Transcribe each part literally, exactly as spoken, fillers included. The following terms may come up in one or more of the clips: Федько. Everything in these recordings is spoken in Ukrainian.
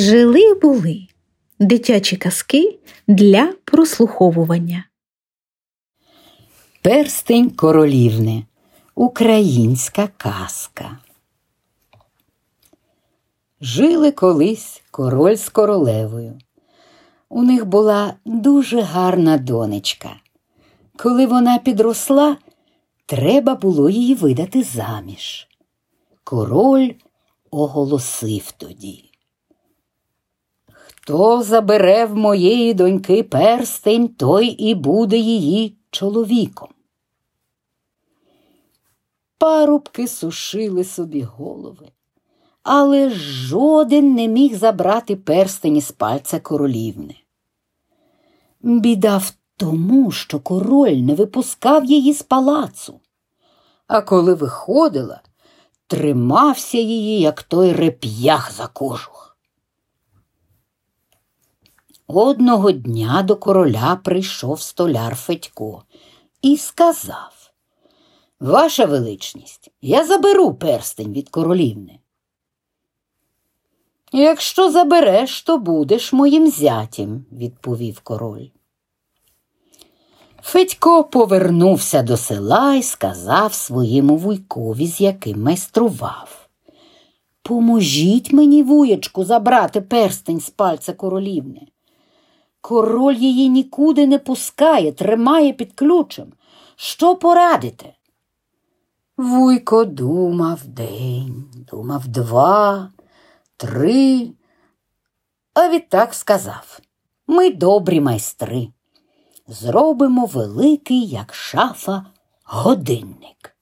Жили-були дитячі казки для прослуховування. Перстень королівни. Українська казка. Жили колись король з королевою. У них була дуже гарна донечка. Коли вона підросла, треба було її видати заміж. Король оголосив тоді: «Хто забере в моєї доньки перстень, той і буде її чоловіком». Парубки сушили собі голови, але жоден не міг забрати перстень із пальця королівни. Біда в тому, що король не випускав її з палацу, а коли виходила, тримався її, як той реп'ях за кожух. Одного дня до короля прийшов столяр Федько і сказав: «Ваша величність, я заберу перстень від королівни». «Якщо забереш, то будеш моїм зятім», – відповів король. Федько повернувся до села і сказав своєму вуйкові, з яким майстрував: «Поможіть мені, вуєчку, забрати перстень з пальця королівни. Король її нікуди не пускає, тримає під ключем. Що порадите?» Вуйко думав день, думав два, три, а відтак сказав: «Ми добрі майстри. Зробимо великий, як шафа, годинник.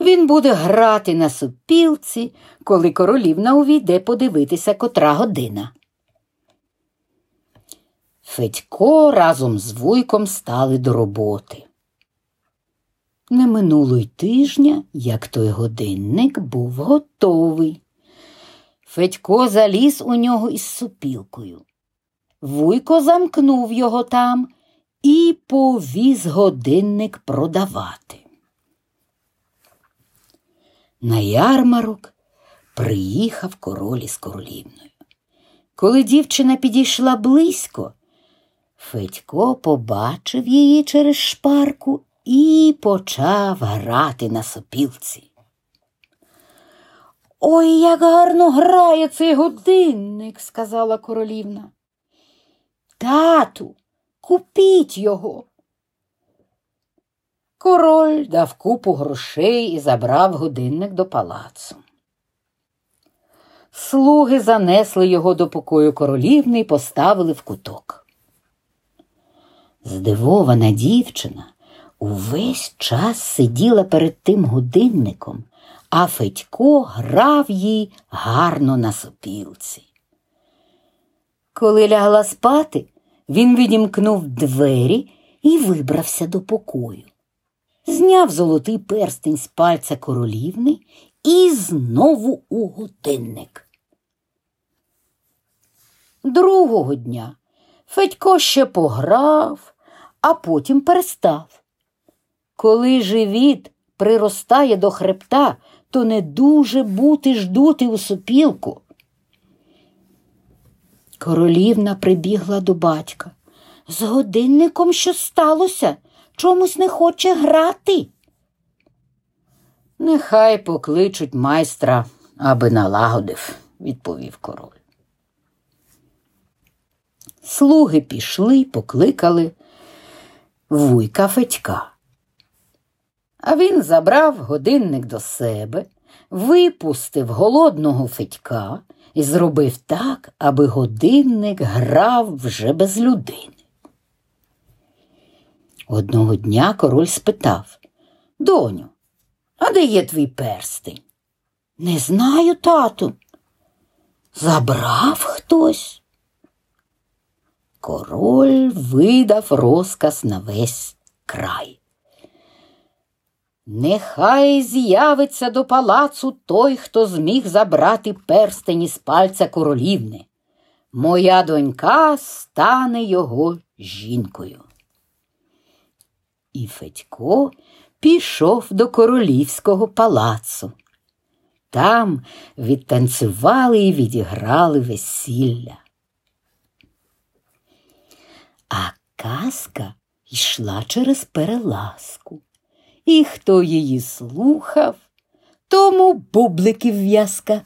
Він буде грати на супілці, коли королівна увійде подивитися, котра година». Федько разом з вуйком стали до роботи. Не минуло й тижня, як той годинник був готовий. Федько заліз у нього із супілкою. Вуйко замкнув його там і повіз годинник продавати. На ярмарок приїхав король із королівною. Коли дівчина підійшла близько, Федько побачив її через шпарку і почав грати на сопілці. «Ой, як гарно грає цей годинник», – сказала королівна. «Тату, купіть його». Король дав купу грошей і забрав годинник до палацу. Слуги занесли його до покою королівни і поставили в куток. Здивована дівчина увесь час сиділа перед тим годинником, а Федько грав їй гарно на сопілці. Коли лягла спати, він відімкнув двері і вибрався до покою. Зняв золотий перстень з пальця королівни і знову у годинник. Другого дня Федько ще пограв, а потім перестав. Коли живіт приростає до хребта, то не дуже бути ждути у сопілку. Королівна прибігла до батька. «З годинником що сталося? Чомусь не хоче грати». «Нехай покличуть майстра, аби налагодив», – відповів король. Слуги пішли й покликали вуйка Федька. А він забрав годинник до себе, випустив голодного Федька і зробив так, аби годинник грав вже без людини. Одного дня король спитав: «Доню, а де є твій перстень?» «Не знаю, тату». «Забрав хтось?» Король видав розказ на весь край: «Нехай з'явиться до палацу той, хто зміг забрати перстень із пальця королівни. Моя донька стане його жінкою». І Федько пішов до королівського палацу. там відтанцювали і відіграли весілля. А казка йшла через перелазку. І хто її слухав, тому бубликів в'язка.